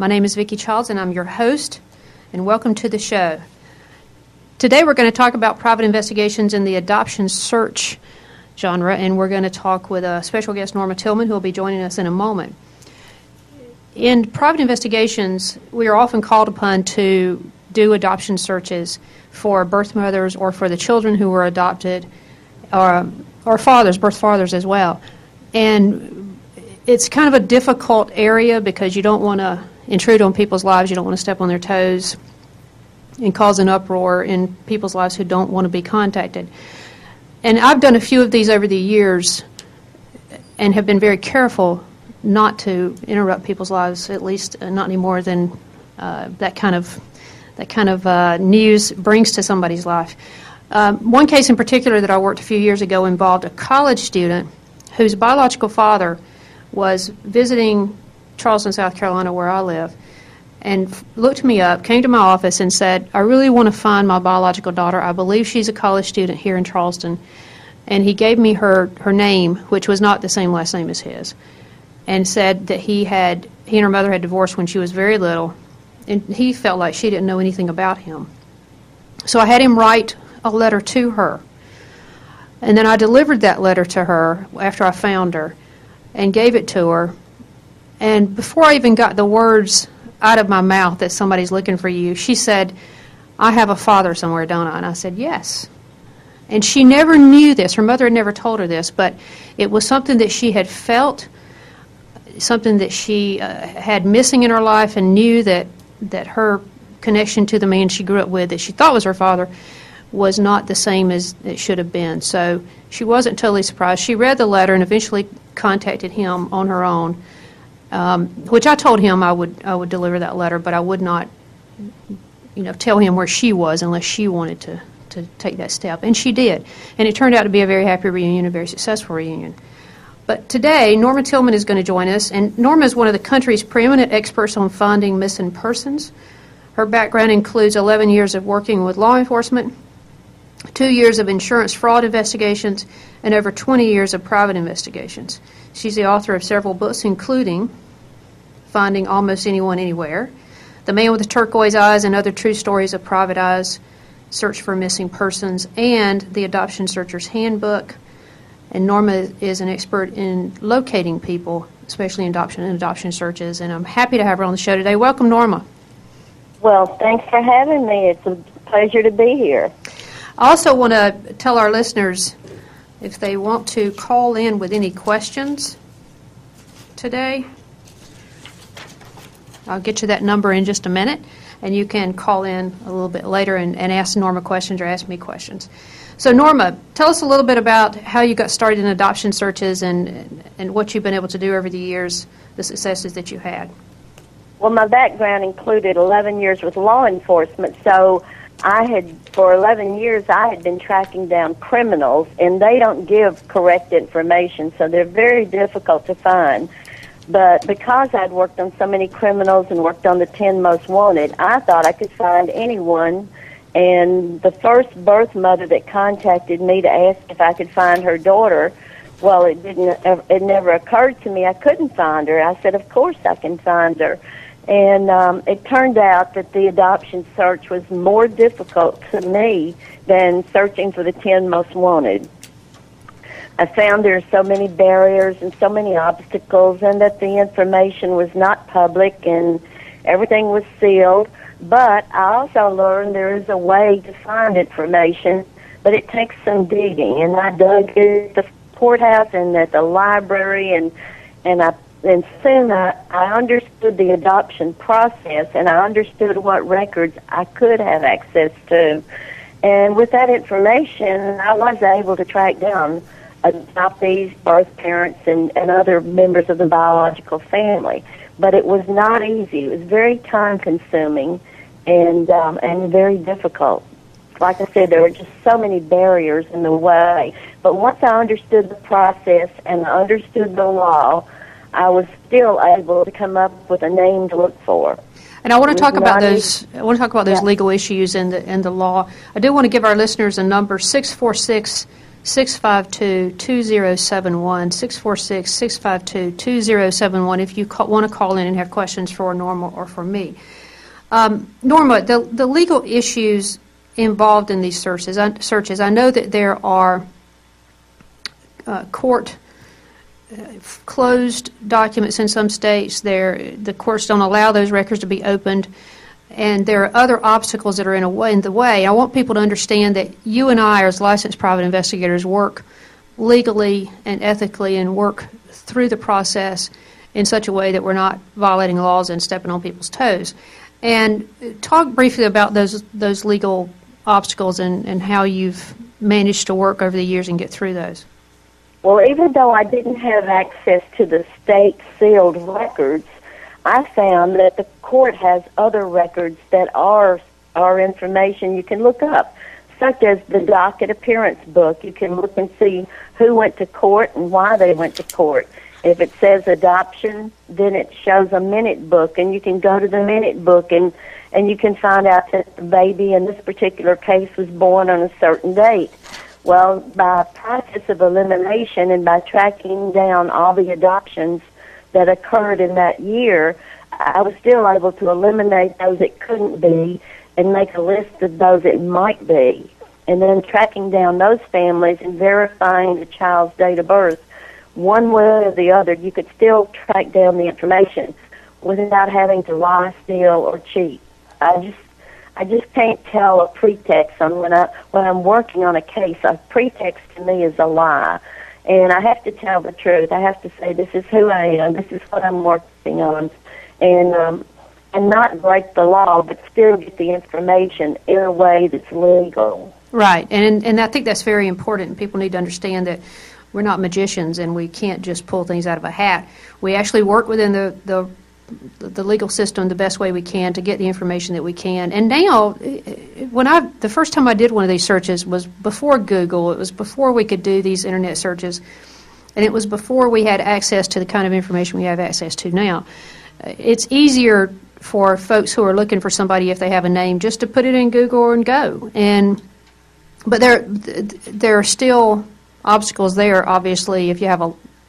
My name is Vicki Childs, and I'm your host, and welcome to the show. Today we're going to talk about private investigations in the adoption search genre, and we're going to talk with a special guest, Norma Tillman, who will be joining us in a moment. In private investigations, we are often called upon to do adoption searches for birth mothers or for the children who were adopted, or fathers, birth fathers as well. And it's kind of a difficult area because you don't want to intrude on people's lives, you don't want to step on their toes and cause an uproar in people's lives who don't want to be contacted. And I've done a few of these over the years and have been very careful not to interrupt people's lives, at least not any more than that kind of news brings to somebody's life. One case in particular that I worked a few years ago involved a college student whose biological father was visiting Charleston, South Carolina, where I live, and looked me up, came to my office and said, "I really want to find my biological daughter. I believe she's a college student here in Charleston." And he gave me her name, which was not the same last name as his, and said that he and her mother had divorced when she was very little, and he felt like she didn't know anything about him. So I had him write a letter to her, and then I delivered that letter to her after I found her and gave it to her. And before I even got the words out of my mouth that somebody's looking for you, she said, "I have a father somewhere, don't I?" And I said, "Yes." And she never knew this. Her mother had never told her this, but it was something that she had felt, something that she had missing in her life, and knew that her connection to the man she grew up with, that she thought was her father, was not the same as it should have been. So she wasn't totally surprised. She read the letter and eventually contacted him on her own, which I told him I would deliver that letter, but I would not, tell him where she was unless she wanted to take that step. And she did. And it turned out to be a very happy reunion, a very successful reunion. But today, Norma Tillman is going to join us, and Norma is one of the country's preeminent experts on finding missing persons. Her background includes 11 years of working with law enforcement, 2 years of insurance fraud investigations, and over 20 years of private investigations. She's the author of several books, including Finding Almost Anyone Anywhere, The Man with the Turquoise Eyes and Other True Stories of Private Eyes, Search for Missing Persons, and The Adoption Searcher's Handbook. And Norma is an expert in locating people, especially in adoption searches, and I'm happy to have her on the show today. Welcome, Norma. Well, thanks for having me. It's a pleasure to be here. I also want to tell our listeners, if they want to call in with any questions today, I'll get you that number in just a minute, and you can call in a little bit later and ask Norma questions or ask me questions. So, Norma, tell us a little bit about how you got started in adoption searches and what you've been able to do over the years, the successes that you had. Well, my background included 11 years with law enforcement, so for 11 years, I had been tracking down criminals, and they don't give correct information, so they're very difficult to find. But because I'd worked on so many criminals and worked on the 10 most wanted, I thought I could find anyone. And the first birth mother that contacted me to ask if I could find her daughter, well, it never occurred to me I couldn't find her. I said, "Of course I can find her." And it turned out that the adoption search was more difficult to me than searching for the 10 most wanted. I found there are so many barriers and so many obstacles, and that the information was not public and everything was sealed. But I also learned there is a way to find information, but it takes some digging. And I dug at the courthouse and at the library, and soon I understood the adoption process, and I understood what records I could have access to. And with that information, I was able to track down adoptees, birth parents, and other members of the biological family. But it was not easy. It was very time-consuming and very difficult. Like I said, there were just so many barriers in the way. But once I understood the process and I understood the law, I was still able to come up with a name to look for. And I want to talk about those. I want to talk about those legal issues in the law. I do want to give our listeners a number: 646 652-2071, 646-652-2071 if you want to call in and have questions for Norma or for me. Norma, the legal issues involved in these searches, I know that there are closed documents in some states. The courts don't allow those records to be opened, and there are other obstacles that are in the way. I want people to understand that you and I, as licensed private investigators, work legally and ethically and work through the process in such a way that we're not violating laws and stepping on people's toes. And talk briefly about those legal obstacles and how you've managed to work over the years and get through those. Well, even though I didn't have access to the state sealed records, I found that the court has other records that are information you can look up, such as the docket appearance book. You can look and see who went to court and why they went to court. If it says adoption, then it shows a minute book, and you can go to the minute book and you can find out that the baby in this particular case was born on a certain date. Well, by process of elimination and by tracking down all the adoptions that occurred in that year, I was still able to eliminate those that couldn't be and make a list of those that might be, and then tracking down those families and verifying the child's date of birth. One way or the other, you could still track down the information without having to lie, steal, or cheat. I just can't tell a pretext. When I'm working on a case, a pretext to me is a lie, and I have to tell the truth. I have to say, this is who I am, this is what I'm working on, and not break the law, but still get the information in a way that's legal. Right, and I think that's very important, and people need to understand that we're not magicians, and we can't just pull things out of a hat. We actually work within the legal system the best way we can to get the information that we can. And now, the first time I did one of these searches was before Google. It was before we could do these internet searches, and it was before we had access to the kind of information we have access to now. It's easier for folks who are looking for somebody, if they have a name, just to put it in Google and go. But there are still obstacles there, obviously, if you have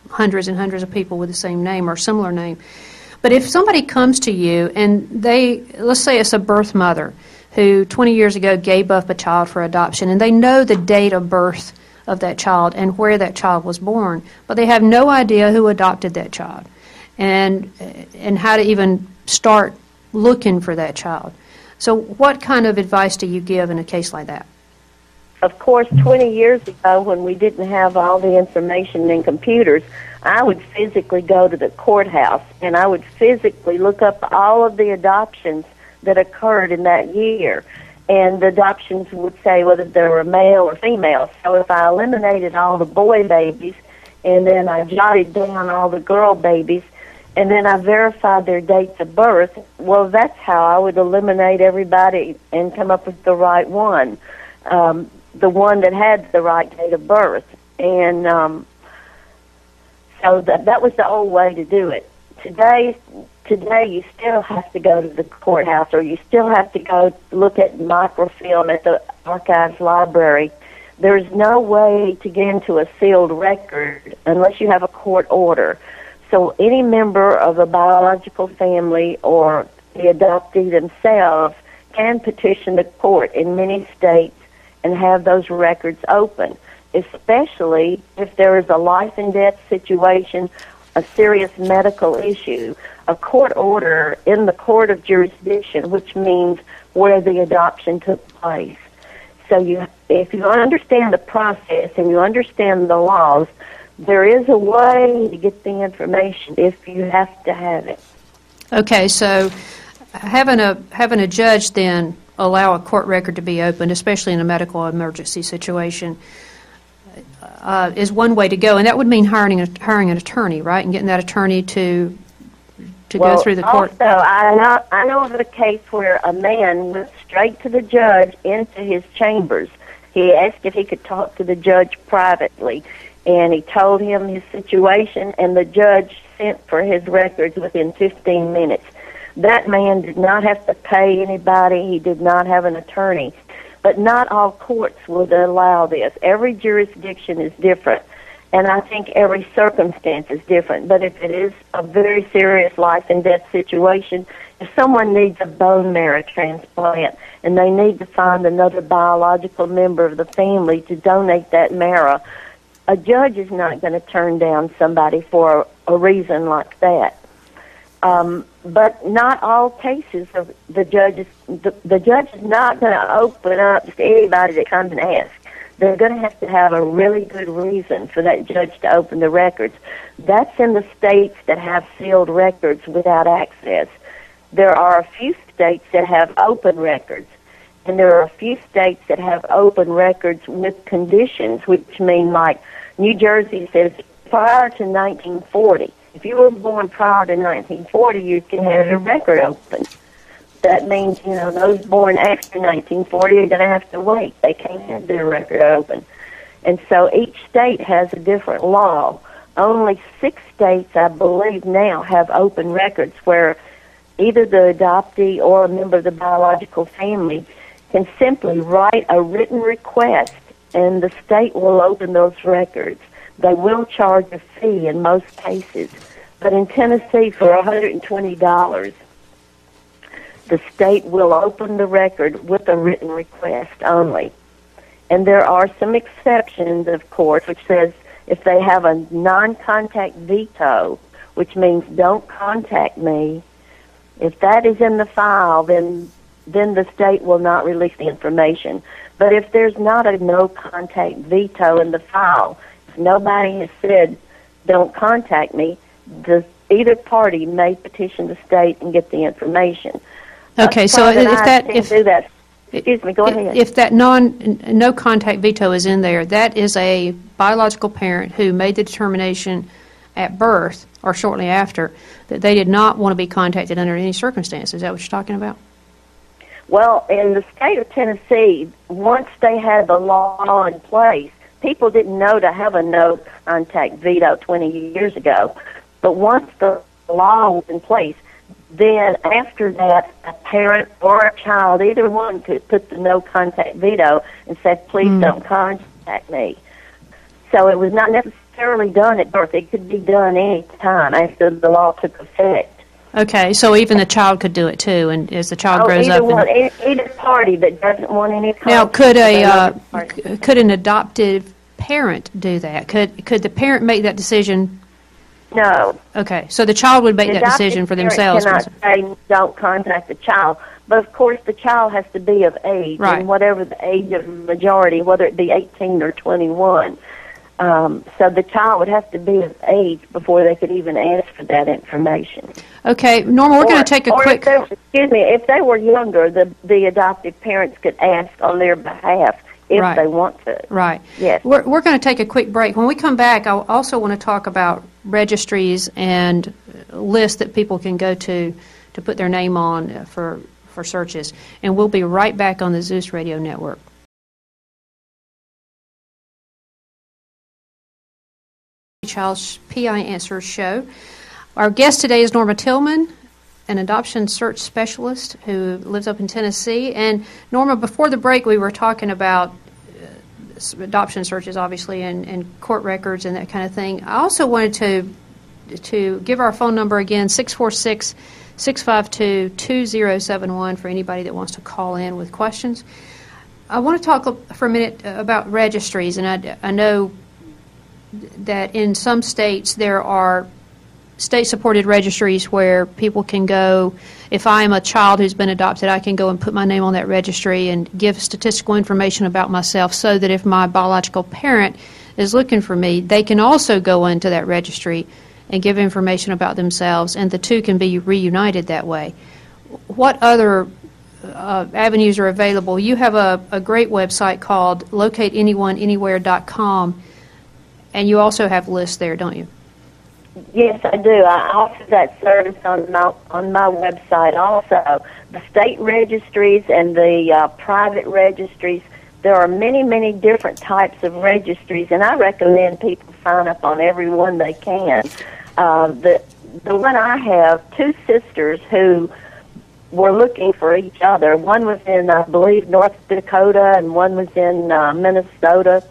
hundreds and hundreds of people with the same name or similar name. But if somebody comes to you and let's say it's a birth mother who 20 years ago gave up a child for adoption, and they know the date of birth of that child and where that child was born, but they have no idea who adopted that child and how to even start looking for that child. So what kind of advice do you give in a case like that? Of course, 20 years ago, when we didn't have all the information in computers, I would physically go to the courthouse, and I would physically look up all of the adoptions that occurred in that year. And the adoptions would say whether they were male or female. So if I eliminated all the boy babies, and then I jotted down all the girl babies, and then I verified their dates of birth, well, that's how I would eliminate everybody and come up with the right one. The one that had the right date of birth. And so that was the old way to do it. Today you still have to go to the courthouse, or you still have to go look at microfilm at the archives library. There's no way to get into a sealed record unless you have a court order. So any member of a biological family or the adoptee themselves can petition the court in many states and have those records open, especially if there is a life and death situation, a serious medical issue. A court order in the court of jurisdiction, which means where the adoption took place. So if you understand the process and you understand the laws, there is a way to get the information if you have to have it. Okay, so having a judge then allow a court record to be opened, especially in a medical emergency situation, is one way to go. And that would mean hiring an attorney, right, and getting that attorney to go through the court. Also, I know of a case where a man went straight to the judge into his chambers. He asked if he could talk to the judge privately, and he told him his situation, and the judge sent for his records within 15 minutes. That man did not have to pay anybody. He did not have an attorney. but not all courts would allow this. Every jurisdiction is different, and I think every circumstance is different. But if it is a very serious life and death situation, if someone needs a bone marrow transplant and they need to find another biological member of the family to donate that marrow, a judge is not going to turn down somebody for a reason like that. But not all cases of the judge is not going to open up to anybody that comes and asks. They're going to have a really good reason for that judge to open the records. That's in the states that have sealed records without access. There are a few states that have open records, and there are a few states that have open records with conditions, which mean, like, New Jersey says prior to 1940. If you were born prior to 1940, you can have your record open. That means, you know, those born after 1940 are going to have to wait. They can't have their record open. And so each state has a different law. Only 6 states, I believe, now have open records where either the adoptee or a member of the biological family can simply write a written request, and the state will open those records. They will charge a fee in most cases. But in Tennessee, for $120, the state will open the record with a written request only. And there are some exceptions, of course, which says if they have a non-contact veto, which means don't contact me, if that is in the file, then the state will not release the information. But if there's not a no-contact veto in the file, if nobody has said, don't contact me, either party may petition the state and get the information. Okay, so if that, excuse me, go ahead. If that no-contact veto is in there, that is a biological parent who made the determination at birth or shortly after that they did not want to be contacted under any circumstances. Is that what you're talking about? Well, in the state of Tennessee, once they had the law in place, people didn't know to have a no-contact veto 20 years ago. But once the law was in place, then after that, a parent or a child, either one, could put the no-contact veto and say, please don't contact me. So it was not necessarily done at birth. It could be done any time after the law took effect. Okay, so even the child could do it, too, and as the child grows up. Either party that doesn't want any contact. Now, could an adoptive parent do that? Could the parent make that decision? No. Okay, so the child would make that decision for themselves. The adoptive parent cannot say, don't contact the child. But, of course, the child has to be of age, right, and whatever the age of the majority, whether it be 18 or 21. So the child would have to be of age before they could even ask for that information. Okay, Norma, we're going to take a quick... if they were younger, the adoptive parents could ask on their behalf if they want to. Right. Yes. We're going to take a quick break. When we come back, I also want to talk about registries and lists that people can go to put their name on for searches. And we'll be right back on the Zeus Radio Network. Child's PI Answers Show. Our guest today is Norma Tillman, an adoption search specialist who lives up in Tennessee. And Norma, before the break, we were talking about adoption searches, obviously, and court records and that kind of thing. I also wanted to give our phone number again, 646-652-2071, for anybody that wants to call in with questions. I want to talk for a minute about registries, and I know that in some states there are state-supported registries where people can go. If I'm a child who's been adopted, I can go and put my name on that registry and give statistical information about myself so that if my biological parent is looking for me, they can also go into that registry and give information about themselves, and the two can be reunited that way. What other avenues are available? You have a great website called LocateAnyoneAnywhere.com, and you also have lists there, don't you? Yes, I do. I offer that service on my website also. The state registries and the private registries, there are many, many different types of registries, and I recommend people sign up on every one they can. The one I have, two sisters who were looking for each other. One was in, I believe, North Dakota, and one was in Minnesota.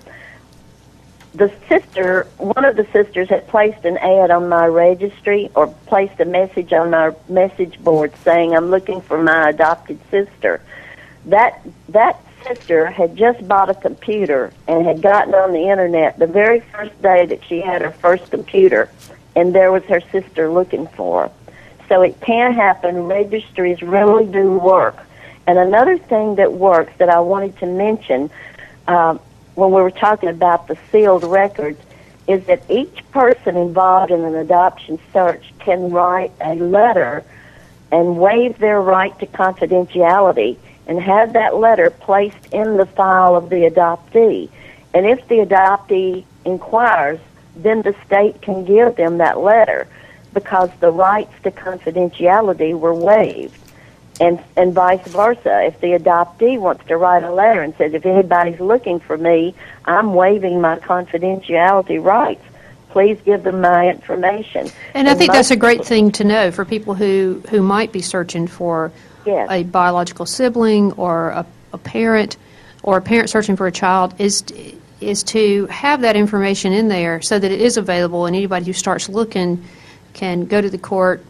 The sister, one of the sisters, had placed an ad on my registry, or placed a message on our message board saying, "I'm looking for my adopted sister." That sister had just bought a computer and had gotten on the internet the very first day that she had her first computer, and there was her sister looking for her. So it can happen. Registries really do work. And another thing that works that I wanted to mention, when we were talking about the sealed records, is that each person involved in an adoption search can write a letter and waive their right to confidentiality and have that letter placed in the file of the adoptee. And if the adoptee inquires, then the state can give them that letter because the rights to confidentiality were waived. And vice versa. If the adoptee wants to write a letter and says, if anybody's looking for me, I'm waiving my confidentiality rights. Please give them my information. And I think that's a great thing to know for people who might be searching for a biological sibling or a parent, or a parent searching for a child, is to have that information in there so that it is available, and anybody who starts looking can go to the court.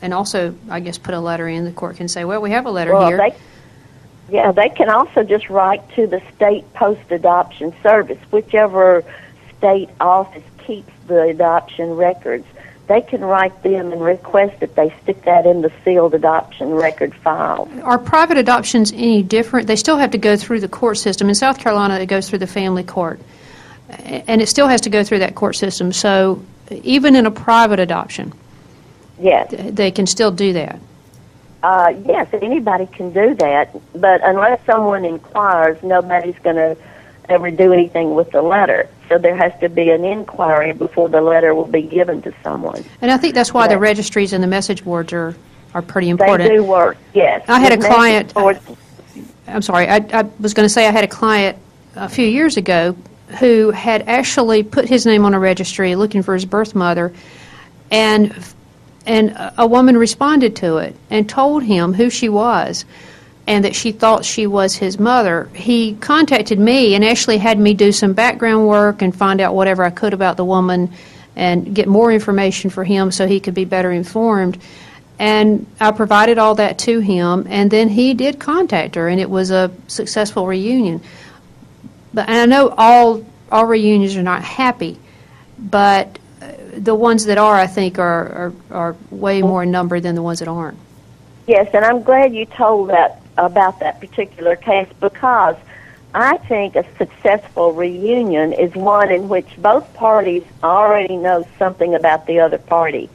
And also, I guess, put a letter in. The court can say, well, we have a letter here. They can also just write to the state post-adoption service, whichever state office keeps the adoption records. They can write them and request that they stick that in the sealed adoption record file. Are private adoptions any different? They still have to go through the court system. In South Carolina, it goes through the family court, and it still has to go through that court system. So even in a private adoption, yes, they can still do that. Yes, anybody can do that, but unless someone inquires, nobody's going to ever do anything with the letter. So there has to be an inquiry before the letter will be given to someone. And I think that's why the registries and the message boards are pretty important. They do work, yes. I had a client, I was going to say I had a client a few years ago who had actually put his name on a registry looking for his birth mother, and a woman responded to it and told him who she was and that she thought she was his mother. He contacted me and actually had me do some background work and find out whatever I could about the woman and get more information for him so he could be better informed. And I provided all that to him, and then he did contact her, and it was a successful reunion. But and I know all reunions are not happy, but the ones that are, I think, are way more in number than the ones that aren't. Yes, and I'm glad you told that about that particular case, because I think a successful reunion is one in which both parties already know something about the other party.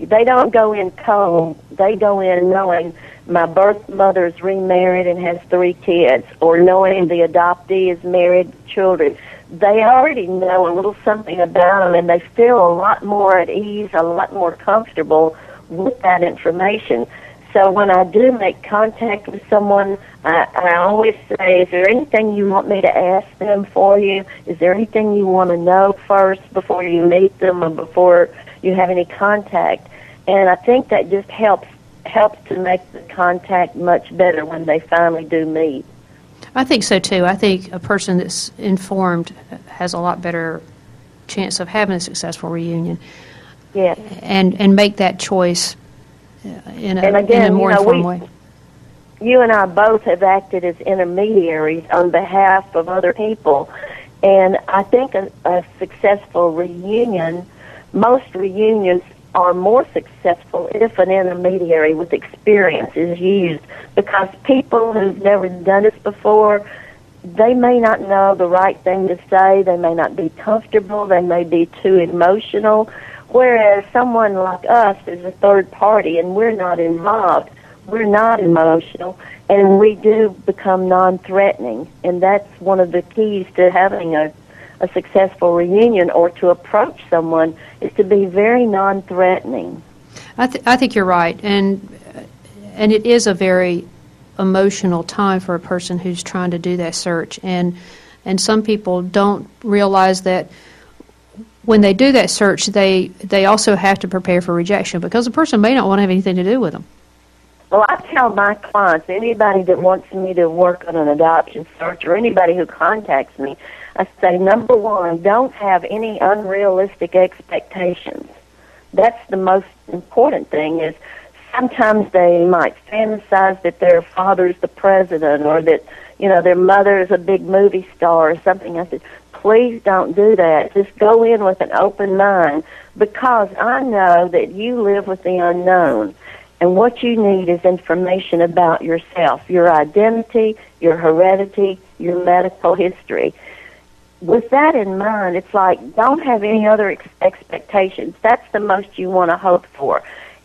They don't go in cold. They go in knowing my birth mother is remarried and has 3 kids, or knowing the adoptee is married with children. They already know a little something about them, and they feel a lot more at ease, a lot more comfortable with that information. So when I do make contact with someone, I always say, is there anything you want me to ask them for you? Is there anything you want to know first before you meet them or before you have any contact? And I think that just helps to make the contact much better when they finally do meet. I think so, too. I think a person that's informed has a lot better chance of having a successful reunion. Yeah. And make that choice in a more informed way. You and I both have acted as intermediaries on behalf of other people, and I think a successful reunion, most reunions are more successful if an intermediary with experience is used, because people who've never done this before, they may not know the right thing to say, they may not be comfortable, they may be too emotional, whereas someone like us is a third party and we're not involved, we're not emotional, and we do become non-threatening, and that's one of the keys to having a successful reunion, or to approach someone, is to be very non-threatening. I think you're right, and it is a very emotional time for a person who's trying to do that search, and some people don't realize that when they do that search, they also have to prepare for rejection, because the person may not want to have anything to do with them. Well, I tell my clients, anybody that wants me to work on an adoption search or anybody who contacts me, I say, number one, don't have any unrealistic expectations. That's the most important thing is sometimes they might fantasize that their father's the president or that, you know, their mother is a big movie star or something. I said, please don't do that. Just go in with an open mind because I know that you live with the unknown. And what you need is information about yourself, your identity, your heredity, your medical history. With that in mind, it's like don't have any other expectations. That's the most you want to hope for.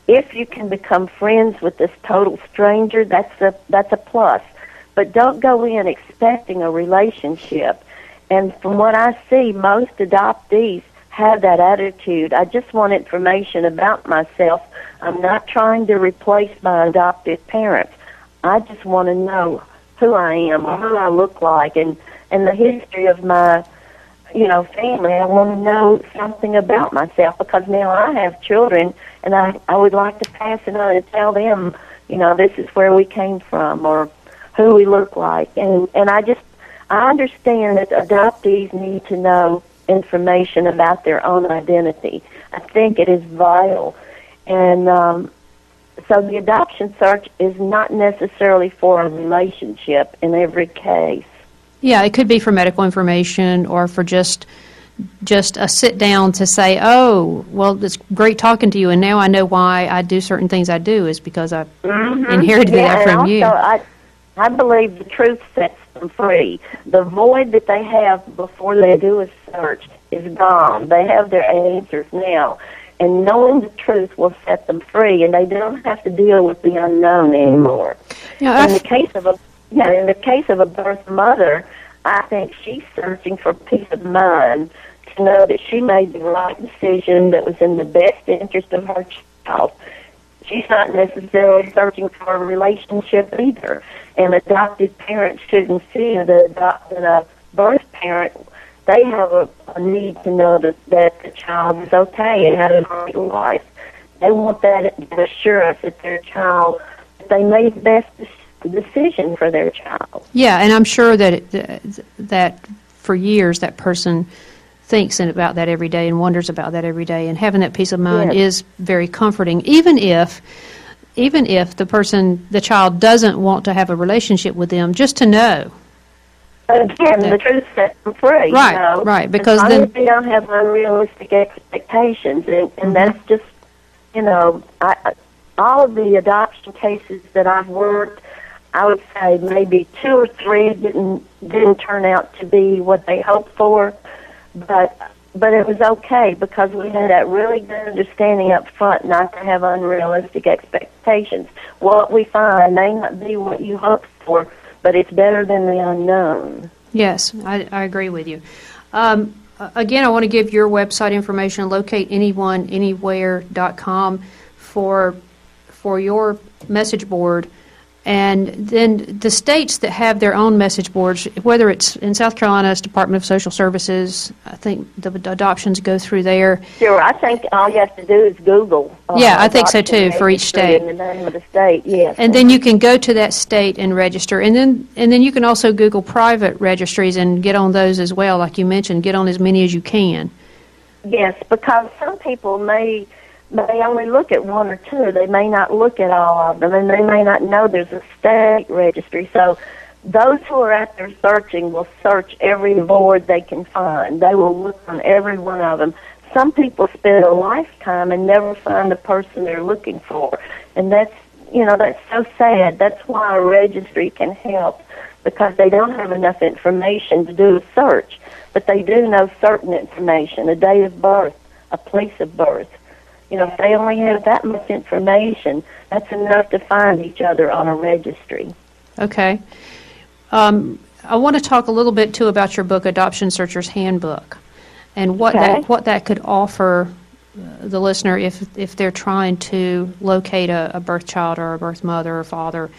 If you can become friends with this total stranger, that's a plus. But don't go in expecting a relationship. And from what I see, most adoptees have that attitude. I just want information about myself. I'm not trying to replace my adoptive parents. I just want to know who I am or who I look like and the history of my, you know, family. I want to know something about myself because now I have children and I would like to pass it on and tell them, you know, this is where we came from or who we look like. And I understand that adoptees need to know information about their own identity. I think it is vital. And so the adoption search is not necessarily for a relationship in every case. Yeah, it could be for medical information or for just a sit-down to say, oh, well, it's great talking to you, and now I know why I do certain things I do is because I inherited that from you. I believe the truth sets them free. The void that they have before they do a search is gone. They have their answers now. And knowing the truth will set them free, and they don't have to deal with the unknown anymore. Yeah, in the case of a birth mother, I think she's searching for peace of mind to know that she made the right decision that was in the best interest of her child. She's not necessarily searching for a relationship either. And adopted parents shouldn't feel that a birth parent, they have a need to know that the child is okay and has a great life. They want that assurance that their child, that they made the best decision for their child. Yeah, and I'm sure that for years that person thinks about that every day and wonders about that every day, and having that peace of mind is very comforting, even if the child doesn't want to have a relationship with them, just to know. Again, the truth sets them free. Right, you know? Right. Because then they don't have unrealistic expectations, and that's just, you know, all of the adoption cases that I've worked, I would say maybe 2 or 3 didn't turn out to be what they hoped for, but it was okay because we had that really good understanding up front not to have unrealistic expectations. What we find may not be what you hoped for, but it's better than the unknown. Yes, I agree with you. Again, I want to give your website information, LocateAnyoneAnywhere.com, for your message board. And then the states that have their own message boards, whether it's in South Carolina's Department of Social Services, I think the adoptions go through there. Sure, I think all you have to do is Google. Yeah, I think so too for each state. In the name of the state, yes. And then you can go to that state and register, and then you can also Google private registries and get on those as well, like you mentioned. Get on as many as you can. Yes, because some people may. But they only look at 1 or 2. They may not look at all of them, and they may not know there's a state registry. So those who are out there searching will search every board they can find. They will look on every one of them. Some people spend a lifetime and never find the person they're looking for, and that's so sad. That's why a registry can help, because they don't have enough information to do a search, but they do know certain information, a date of birth, a place of birth. You know, if they only have that much information, that's enough to find each other on a registry. Okay. I want to talk a little bit, too, about your book, Adoption Searcher's Handbook, and what that could offer the listener if they're trying to locate a birth child or a birth mother or father.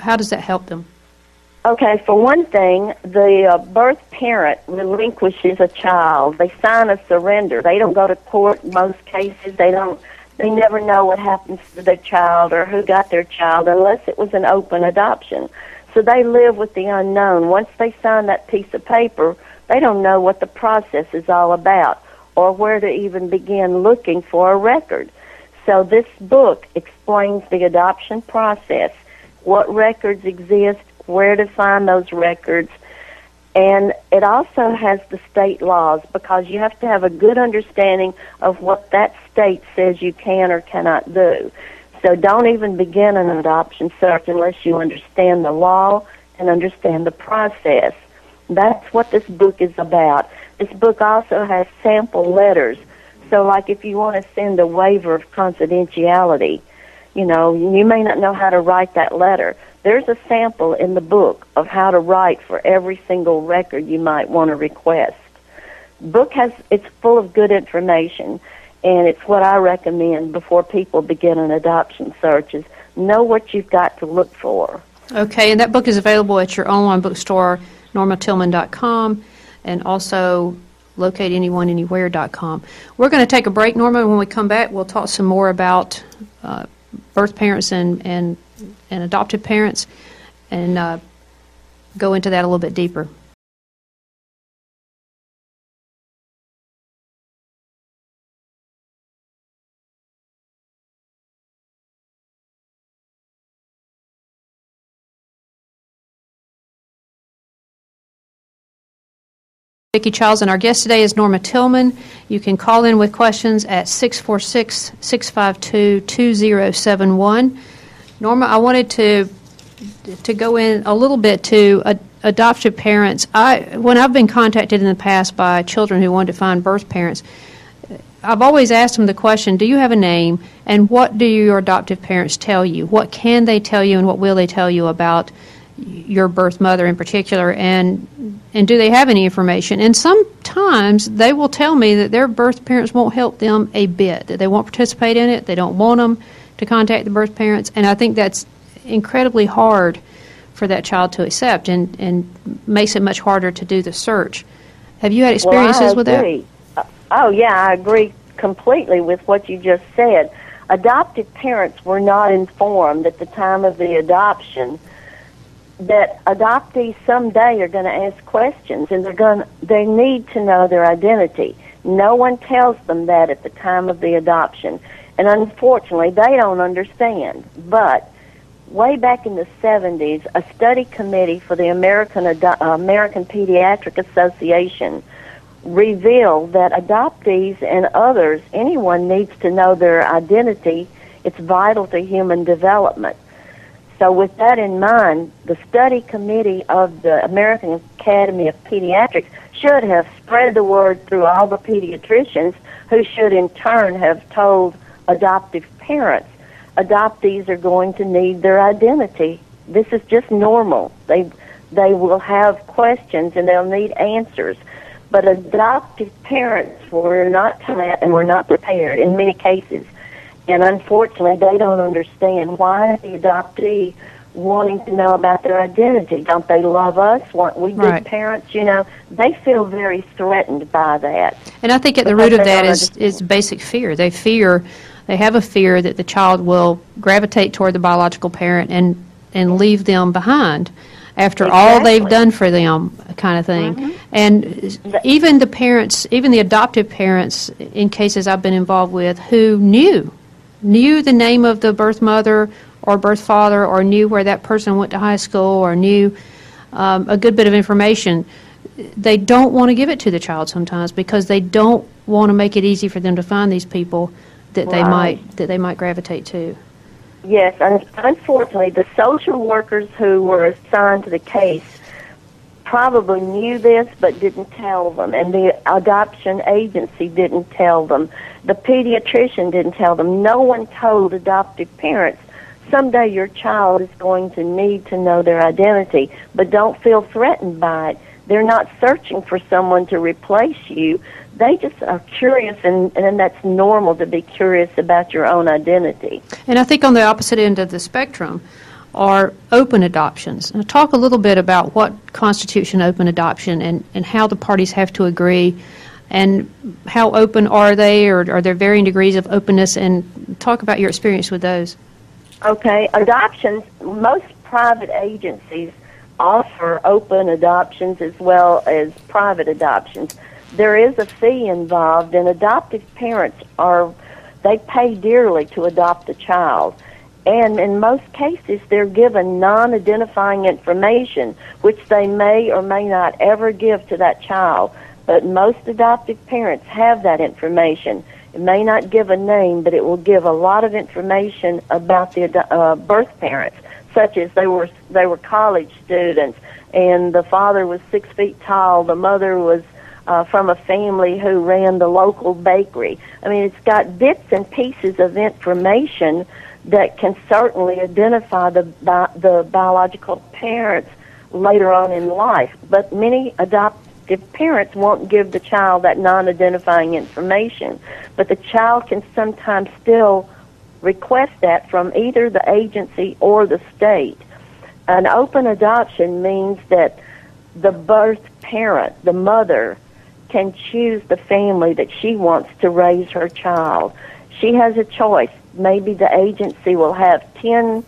How does that help them? Okay, for one thing, the birth parent relinquishes a child. They sign a surrender. They don't go to court in most cases. They don't They never know what happens to their child or who got their child unless it was an open adoption. So they live with the unknown. Once they sign that piece of paper, they don't know what the process is all about or where to even begin looking for a record. So this book explains the adoption process, what records exist, where to find those records, and it also has the state laws because you have to have a good understanding of what that state says you can or cannot do. So don't even begin an adoption search unless you understand the law and understand the process. That's what this book is about. This book also has sample letters. So, like, if you want to send a waiver of confidentiality, you know, you may not know how to write that letter. There's a sample in the book of how to write for every single record you might want to request. The book it's full of good information, and it's what I recommend before people begin an adoption search is know what you've got to look for. Okay, and that book is available at your online bookstore, normatillman.com, and also LocateAnyoneAnywhere.com. We're going to take a break, Norma, and when we come back, we'll talk some more about birth parents and adoptive parents and go into that a little bit deeper. Vicki Childs, and our guest today is Norma Tillman. You can call in with questions at 646-652-2071. Norma, I wanted to go in a little bit to adoptive parents. When I've been contacted in the past by children who wanted to find birth parents, I've always asked them the question, do you have a name, and what do your adoptive parents tell you? What can they tell you, and what will they tell you about your birth mother in particular, and do they have any information? And sometimes they will tell me that their birth parents won't help them a bit, that they won't participate in it, they don't want them to contact the birth parents, and I think that's incredibly hard for that child to accept and makes it much harder to do the search. Have you had experiences with that? Oh, yeah, I agree completely with what you just said. Adoptive parents were not informed at the time of the adoption that adoptees someday are going to ask questions, and they need to know their identity. No one tells them that at the time of the adoption, and unfortunately, they don't understand. But way back in the 70s, a study committee for the American Pediatric Association revealed that adoptees and others, anyone needs to know their identity. It's vital to human development. So with that in mind, the study committee of the American Academy of Pediatrics should have spread the word through all the pediatricians who should in turn have told adoptive parents, adoptees are going to need their identity. This is just normal. They will have questions and they'll need answers. But adoptive parents were not taught and were not prepared in many cases. And unfortunately, they don't understand why is the adoptee wanting to know about their identity. Don't they love us? Weren't we good parents? You know, they feel very threatened by that. And I think at the root of that is basic fear. They have a fear that the child will gravitate toward the biological parent and leave them behind after all they've done for them, kind of thing. Mm-hmm. And even the parents, even the adoptive parents, in cases I've been involved with, who knew the name of the birth mother or birth father or knew where that person went to high school or knew a good bit of information, they don't want to give it to the child sometimes because they don't want to make it easy for them to find these people that they might gravitate to. Yes, and unfortunately the social workers who were assigned to the case probably knew this but didn't tell them, and the adoption agency didn't tell them. The pediatrician didn't tell them. No one told adoptive parents, someday your child is going to need to know their identity, but don't feel threatened by it. They're not searching for someone to replace you. They just are curious, and that's normal to be curious about your own identity. And I think on the opposite end of the spectrum are open adoptions. And talk a little bit about what constitutes an open adoption and how the parties have to agree and how open are they, or are there varying degrees of openness and talk about your experience with those. Okay. Adoptions, most private agencies offer open adoptions as well as private adoptions. There is a fee involved, and adoptive parents they pay dearly to adopt a child. And in most cases, they're given non-identifying information, which they may or may not ever give to that child. But most adoptive parents have that information. It may not give a name, but it will give a lot of information about the birth parents, such as they were college students, and the father was 6 feet tall, the mother was from a family who ran the local bakery. I mean, it's got bits and pieces of information that can certainly identify the biological parents later on in life. But many adoptive parents won't give the child that non-identifying information. But the child can sometimes still request that from either the agency or the state. An open adoption means that the birth parent, the mother, can choose the family that she wants to raise her child. She has a choice. Maybe the agency will have 10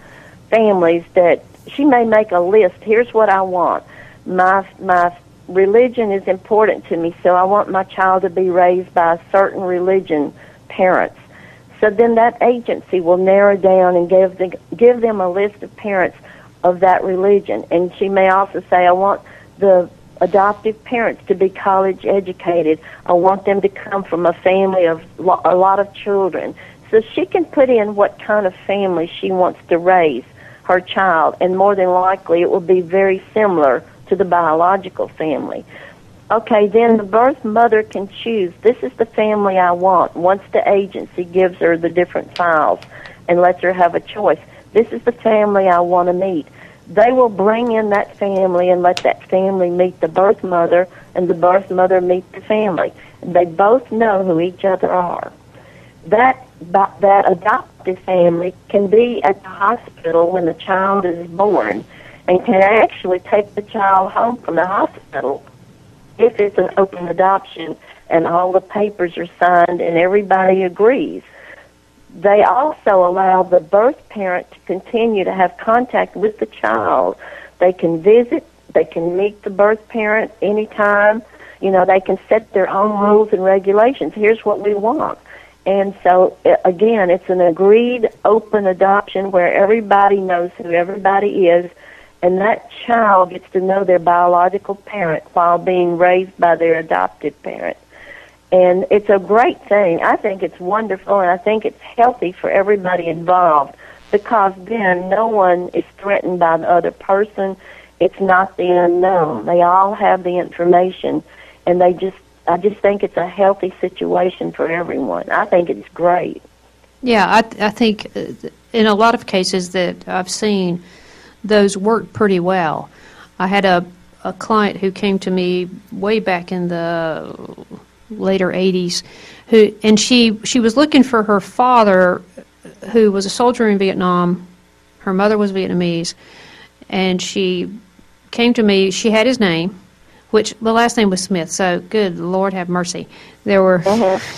families that she may make a list. Here's what I want. My religion is important to me, so I want my child to be raised by a certain religion parents. So then that agency will narrow down and give them a list of parents of that religion. And she may also say, I want the adoptive parents to be college educated. I want them to come from a family of a lot of children. So she can put in what kind of family she wants to raise her child, and more than likely it will be very similar to the biological family. Okay, then the birth mother can choose, this is the family I want, once the agency gives her the different files and lets her have a choice. This is the family I want to meet. They will bring in that family and let that family meet the birth mother, and the birth mother meet the family. They both know who each other are. That adoptive family can be at the hospital when the child is born and can actually take the child home from the hospital if it's an open adoption and all the papers are signed and everybody agrees. They also allow the birth parent to continue to have contact with the child. They can visit, they can meet the birth parent anytime. You know, they can set their own rules and regulations. Here's what we want. And so, again, it's an agreed open adoption where everybody knows who everybody is, and that child gets to know their biological parent while being raised by their adoptive parent. And it's a great thing. I think it's wonderful, and I think it's healthy for everybody involved, because then no one is threatened by the other person. It's not the unknown. They all have the information, and I just think it's a healthy situation for everyone. I think it's great. Yeah, I think in a lot of cases that I've seen, those work pretty well. I had a client who came to me way back in the later 80s, and she was looking for her father, who was a soldier in Vietnam. Her mother was Vietnamese, and she came to me. She had his name, which the last name was Smith, so good Lord have mercy. There were,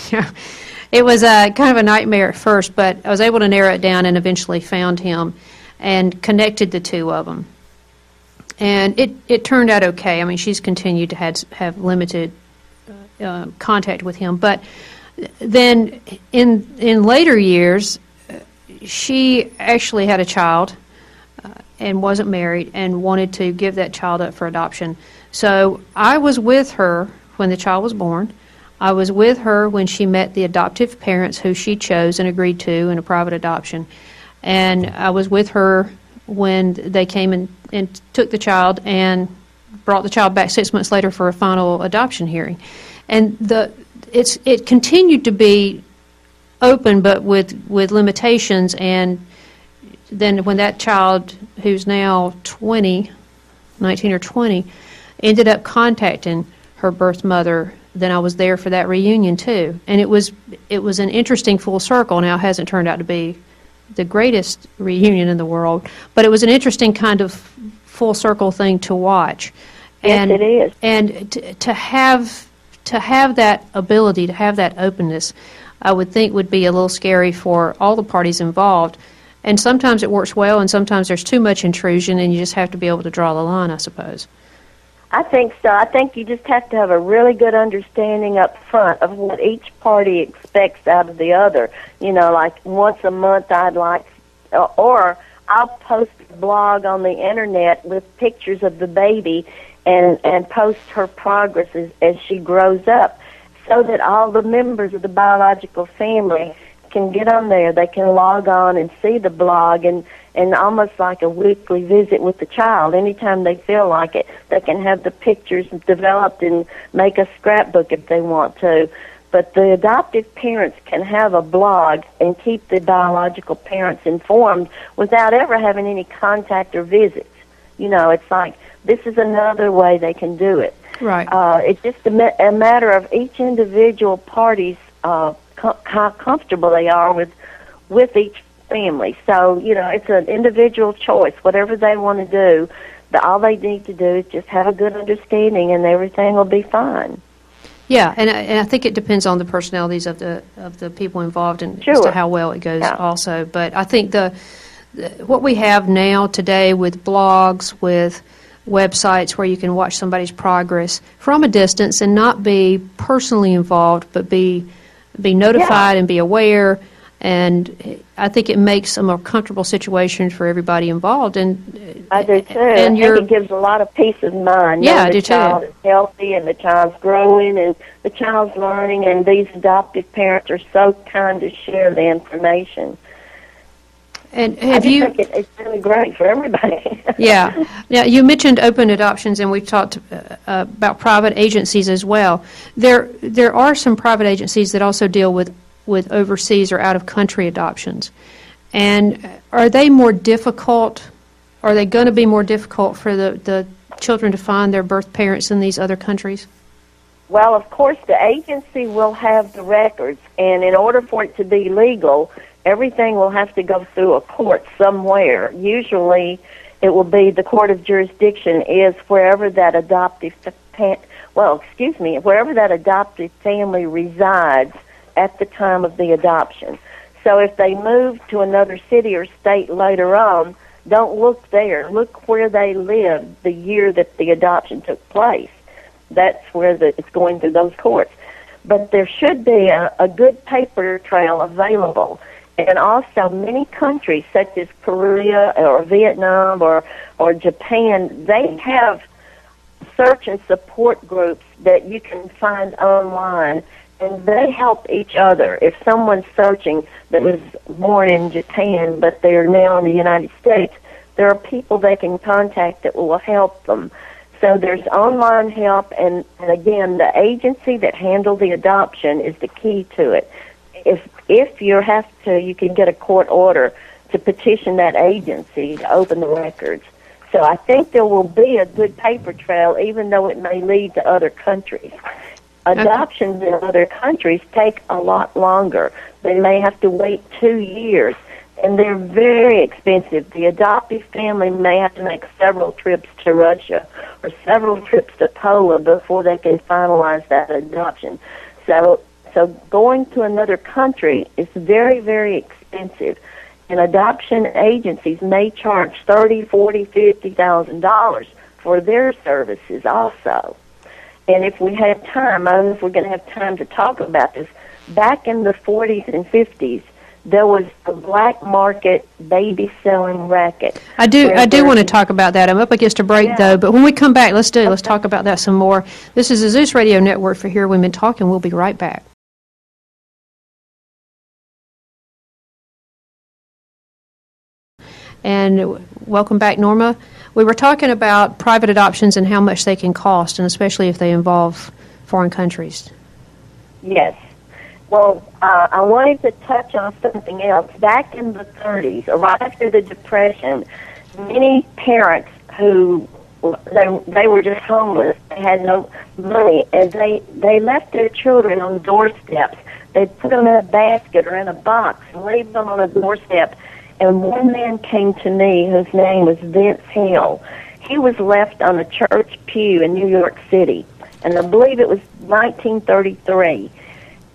you know, it was kind of a nightmare at first, but I was able to narrow it down and eventually found him and connected the two of them. And it turned out okay. I mean, she's continued to have limited contact with him. But then in later years, she actually had a child and wasn't married and wanted to give that child up for adoption. So I was with her when the child was born. I was with her when she met the adoptive parents who she chose and agreed to in a private adoption. And I was with her when they came and took the child and brought the child back 6 months later for a final adoption hearing. And it continued to be open, but with limitations. And then when that child, who's now 19 or 20, ended up contacting her birth mother, then I was there for that reunion too. And it was an interesting full circle. Now, it hasn't turned out to be the greatest reunion in the world, but it was an interesting kind of full circle thing to watch. Yes, it is. And to have to have that ability, to have that openness, I would think would be a little scary for all the parties involved. And sometimes it works well, and sometimes there's too much intrusion, and you just have to be able to draw the line, I suppose. I think so. I think you just have to have a really good understanding up front of what each party expects out of the other. You know, like once a month I'd like, or I'll post a blog on the Internet with pictures of the baby and post her progress as she grows up so that all the members of the biological family can get on there. They can log on and see the blog and almost like a weekly visit with the child. Anytime they feel like it, they can have the pictures developed and make a scrapbook if they want to. But the adoptive parents can have a blog and keep the biological parents informed without ever having any contact or visits. You know, it's like this is another way they can do it. Right. It's just a matter of each individual party's how comfortable they are with each family. So, you know, it's an individual choice. Whatever they want to do, all they need to do is just have a good understanding and everything will be fine. Yeah, and I think it depends on the personalities of the people involved and sure. as to how well it goes yeah. also. But I think what we have now today with blogs, with websites where you can watch somebody's progress from a distance and not be personally involved but be notified yeah. and be aware, and I think it makes a more comfortable situation for everybody involved. And I do too. And it gives a lot of peace of mind. Yeah, I do too. The child is healthy, and the child's growing, and the child's learning, and these adoptive parents are so kind to share the information. And I think it's really great for everybody. Yeah. Now, you mentioned open adoptions, and we've talked about private agencies as well. There are some private agencies that also deal with overseas or out-of-country adoptions. And are they more difficult? Are they going to be more difficult for the children to find their birth parents in these other countries? Well, of course, the agency will have the records, and in order for it to be legal, everything will have to go through a court somewhere. Usually it will be the court of jurisdiction is wherever that adoptive family resides at the time of the adoption. So if they move to another city or state later on, don't look there. Look where they lived the year that the adoption took place. That's where it's going through those courts. But there should be a good paper trail available. And also many countries, such as Korea or Vietnam or Japan, they have search and support groups that you can find online, and they help each other. If someone's searching that was born in Japan but they're now in the United States, there are people they can contact that will help them. So there's online help, and again, the agency that handled the adoption is the key to it. If you have to, you can get a court order to petition that agency to open the records. So I think there will be a good paper trail, even though it may lead to other countries. Adoptions in other countries take a lot longer. They may have to wait 2 years, and they're very expensive. The adoptive family may have to make several trips to Russia or several trips to Poland before they can finalize that adoption. So going to another country is very, very expensive. And adoption agencies may charge $30,000, $40,000, $50,000 for their services also. And if we have time, I don't know if we're going to have time to talk about this, back in the 40s and 50s, there was a black market baby selling racket. I do want to talk about that. I'm up against a break, though, but when we come back, let's talk about that some more. This is the Zeus Radio Network for Hear Women Talk, and we'll be right back. And welcome back, Norma. We were talking about private adoptions and how much they can cost, and especially if they involve foreign countries. Yes. Well, I wanted to touch on something else. Back in the 30s, right after the Depression, many parents who they were just homeless, they had no money, and they left their children on doorsteps. They'd put them in a basket or in a box and leave them on a doorstep. And one man came to me whose name was Vince Hill. He was left on a church pew in New York City. and I believe it was 1933.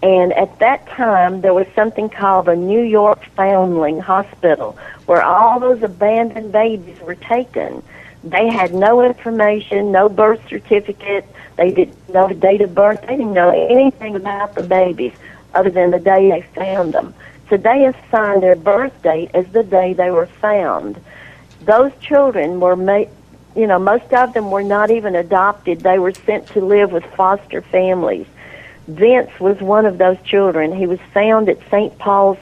And at that time, there was something called the New York Foundling Hospital, where all those abandoned babies were taken. They had no information, no birth certificate. They didn't know the date of birth. They didn't know anything about the babies other than the day they found them. So they assigned their birth date as the day they were found. Those children were made, you know, most of them were not even adopted. They were sent to live with foster families. Vince was one of those children. He was found at St. Paul's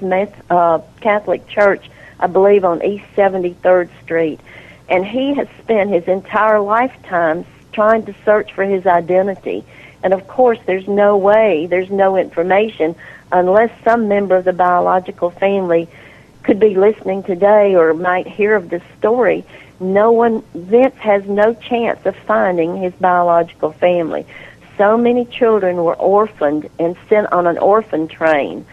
Catholic Church, I believe, on East 73rd Street. And he has spent his entire lifetime trying to search for his identity. And, of course, there's no way, there's no information, unless some member of the biological family could be listening today or might hear of this story. No one, Vince has no chance of finding his biological family. So many children were orphaned and sent on an orphan train.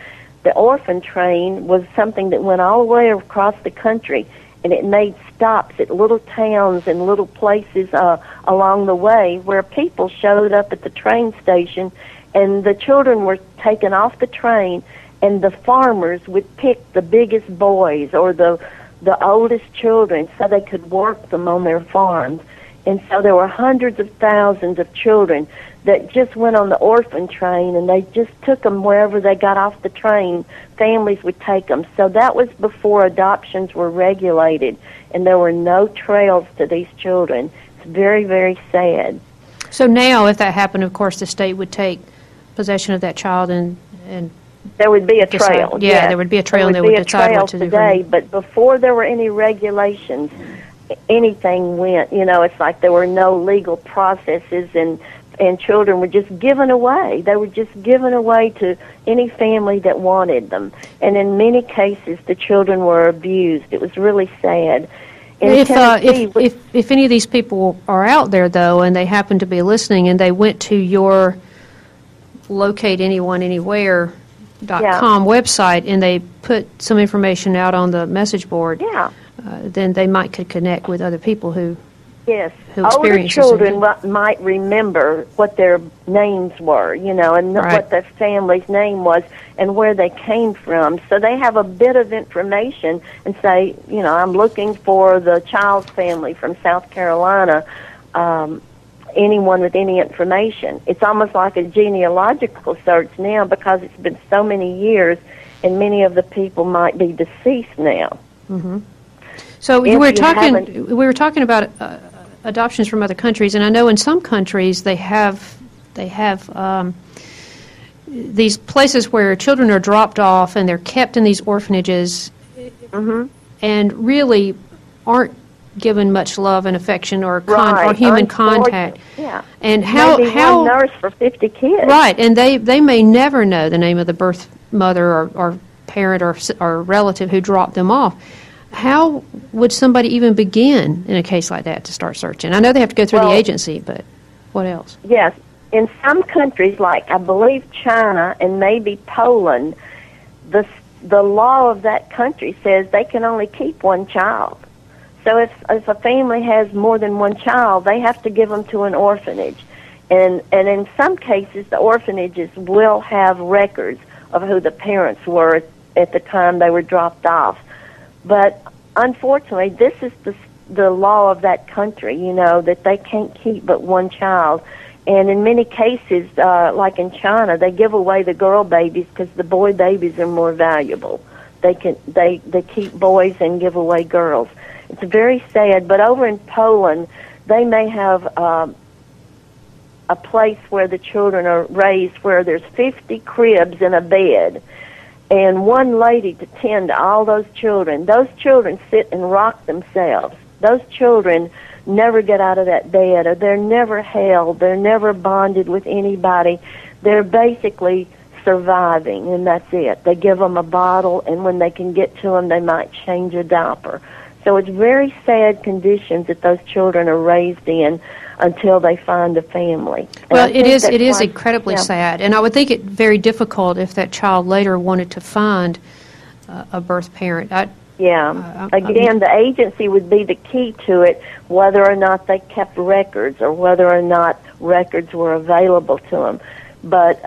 The orphan train was something that went all the way across the country, and it made stops at little towns and little places along the way where people showed up at the train station, and the children were taken off the train, and the farmers would pick the biggest boys or the oldest children so they could work them on their farms. And so there were hundreds of thousands of children that just went on the orphan train, and they just took them wherever they got off the train. Families would take them. So that was before adoptions were regulated, and there were no trails to these children. It's very, very sad. So now, if that happened, of course, the state would take possession of that child and there would be a trail. Yeah, yes. There would be a trail, and they would decide what to do. Today, but before there were any regulations, anything went. You know, it's like there were no legal processes, and children were just given away. They were just given away to any family that wanted them. And in many cases, the children were abused. It was really sad. If any of these people are out there, though, and they happen to be listening, and they went to your LocateAnyoneAnywhere.com website, and they put some information out on the message board, then they could connect with other people who... Yes, older children might remember what their names were, you know, and what the family's name was and where they came from. So they have a bit of information and say, you know, I'm looking for the child's family from South Carolina, anyone with any information. It's almost like a genealogical search now because it's been so many years, and many of the people might be deceased now. Mm-hmm. So we were talking about adoptions from other countries, and I know in some countries they have these places where children are dropped off and they're kept in these orphanages, mm-hmm. and really aren't given much love and affection or human contact. Yeah. And how one nurse for 50 kids. Right, and they may never know the name of the birth mother or parent or relative who dropped them off. How would somebody even begin in a case like that to start searching? I know they have to go through the agency, but what else? Yes. In some countries, like I believe China and maybe Poland, the law of that country says they can only keep one child. So if a family has more than one child, they have to give them to an orphanage. And in some cases, the orphanages will have records of who the parents were at the time they were dropped off. But unfortunately, this is the law of that country, you know, that they can't keep but one child. And in many cases, like in China, they give away the girl babies because the boy babies are more valuable. They keep boys and give away girls. It's very sad. But over in Poland, they may have a place where the children are raised where there's 50 cribs and a bed, and one lady to tend to all those children. Those children sit and rock themselves. Those children never get out of that bed, or they're never held. They're never bonded with anybody. They're basically surviving, and that's it. They give them a bottle, and when they can get to them, they might change a diaper. So it's very sad conditions that those children are raised in until they find a family. Well, it is incredibly sad, and I would think it very difficult if that child later wanted to find a birth parent. I Yeah. Again, the agency would be the key to it, whether or not they kept records or whether or not records were available to them. But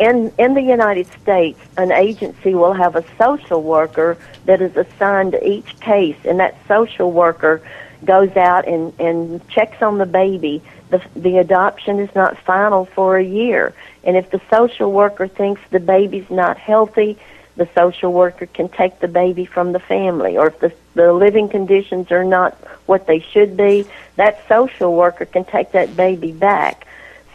in the United States, an agency will have a social worker that is assigned to each case, and that social worker goes out and checks on the baby. The adoption is not final for a year. And if the social worker thinks the baby's not healthy, the social worker can take the baby from the family. Or if the living conditions are not what they should be, that social worker can take that baby back.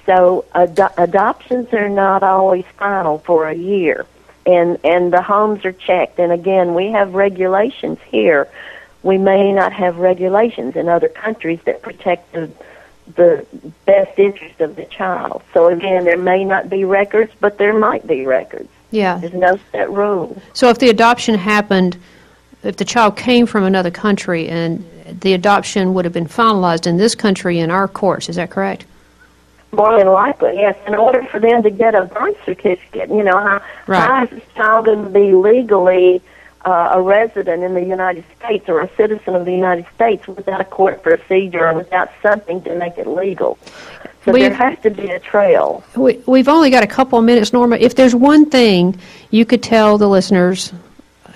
So adoptions are not always final for a year. And the homes are checked. And, again, we have regulations here. We may not have regulations in other countries that protect the best interest of the child. So, again, there may not be records, but there might be records. Yeah. There's no set rule. So if the adoption happened, if the child came from another country and the adoption would have been finalized in this country in our courts, is that correct? More than likely, yes. In order for them to get a birth certificate, you know, how is this child going to be legally a resident in the United States or a citizen of the United States without a court procedure or without something to make it legal? So there has to be a trail. We've only got a couple of minutes, Norma. If there's one thing you could tell the listeners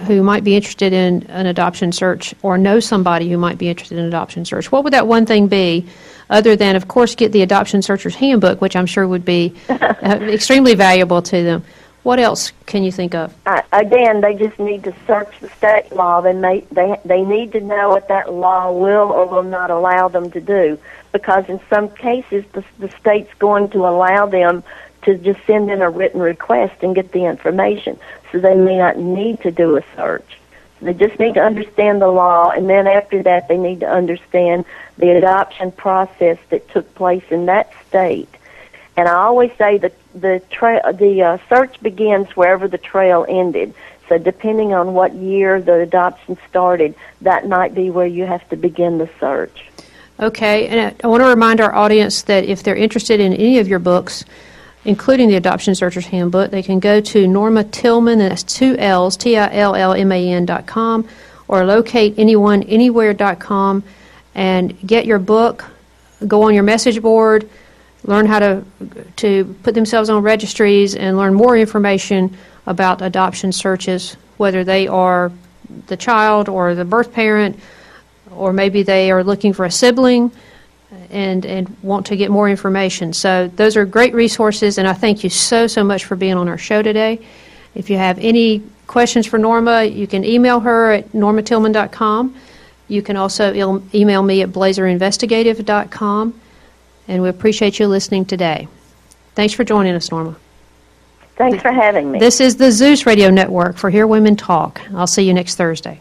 who might be interested in an adoption search or know somebody who might be interested in an adoption search, what would that one thing be other than, of course, get the Adoption Searcher's Handbook, which I'm sure would be extremely valuable to them? What else can you think of? Again, they just need to search the state law. They need to know what that law will or will not allow them to do, because in some cases the state's going to allow them to just send in a written request and get the information, so they may not need to do a search. So they just need to understand the law, and then after that they need to understand the adoption process that took place in that state. And I always say that the search begins wherever the trail ended. So depending on what year the adoption started, that might be where you have to begin the search. Okay, and I want to remind our audience that if they're interested in any of your books, including the Adoption Searcher's Handbook, they can go to Norma Tillman, and that's two L's, tillman.com, or LocateAnyoneAnywhere.com, and get your book, go on your message board, learn how to put themselves on registries and learn more information about adoption searches, whether they are the child or the birth parent, or maybe they are looking for a sibling and want to get more information. So those are great resources, and I thank you so much for being on our show today. If you have any questions for Norma, you can email her at normatillman.com. You can also email me at blazerinvestigative.com. And we appreciate you listening today. Thanks for joining us, Norma. Thanks for having me. This is the Zeus Radio Network for Hear Women Talk. I'll see you next Thursday.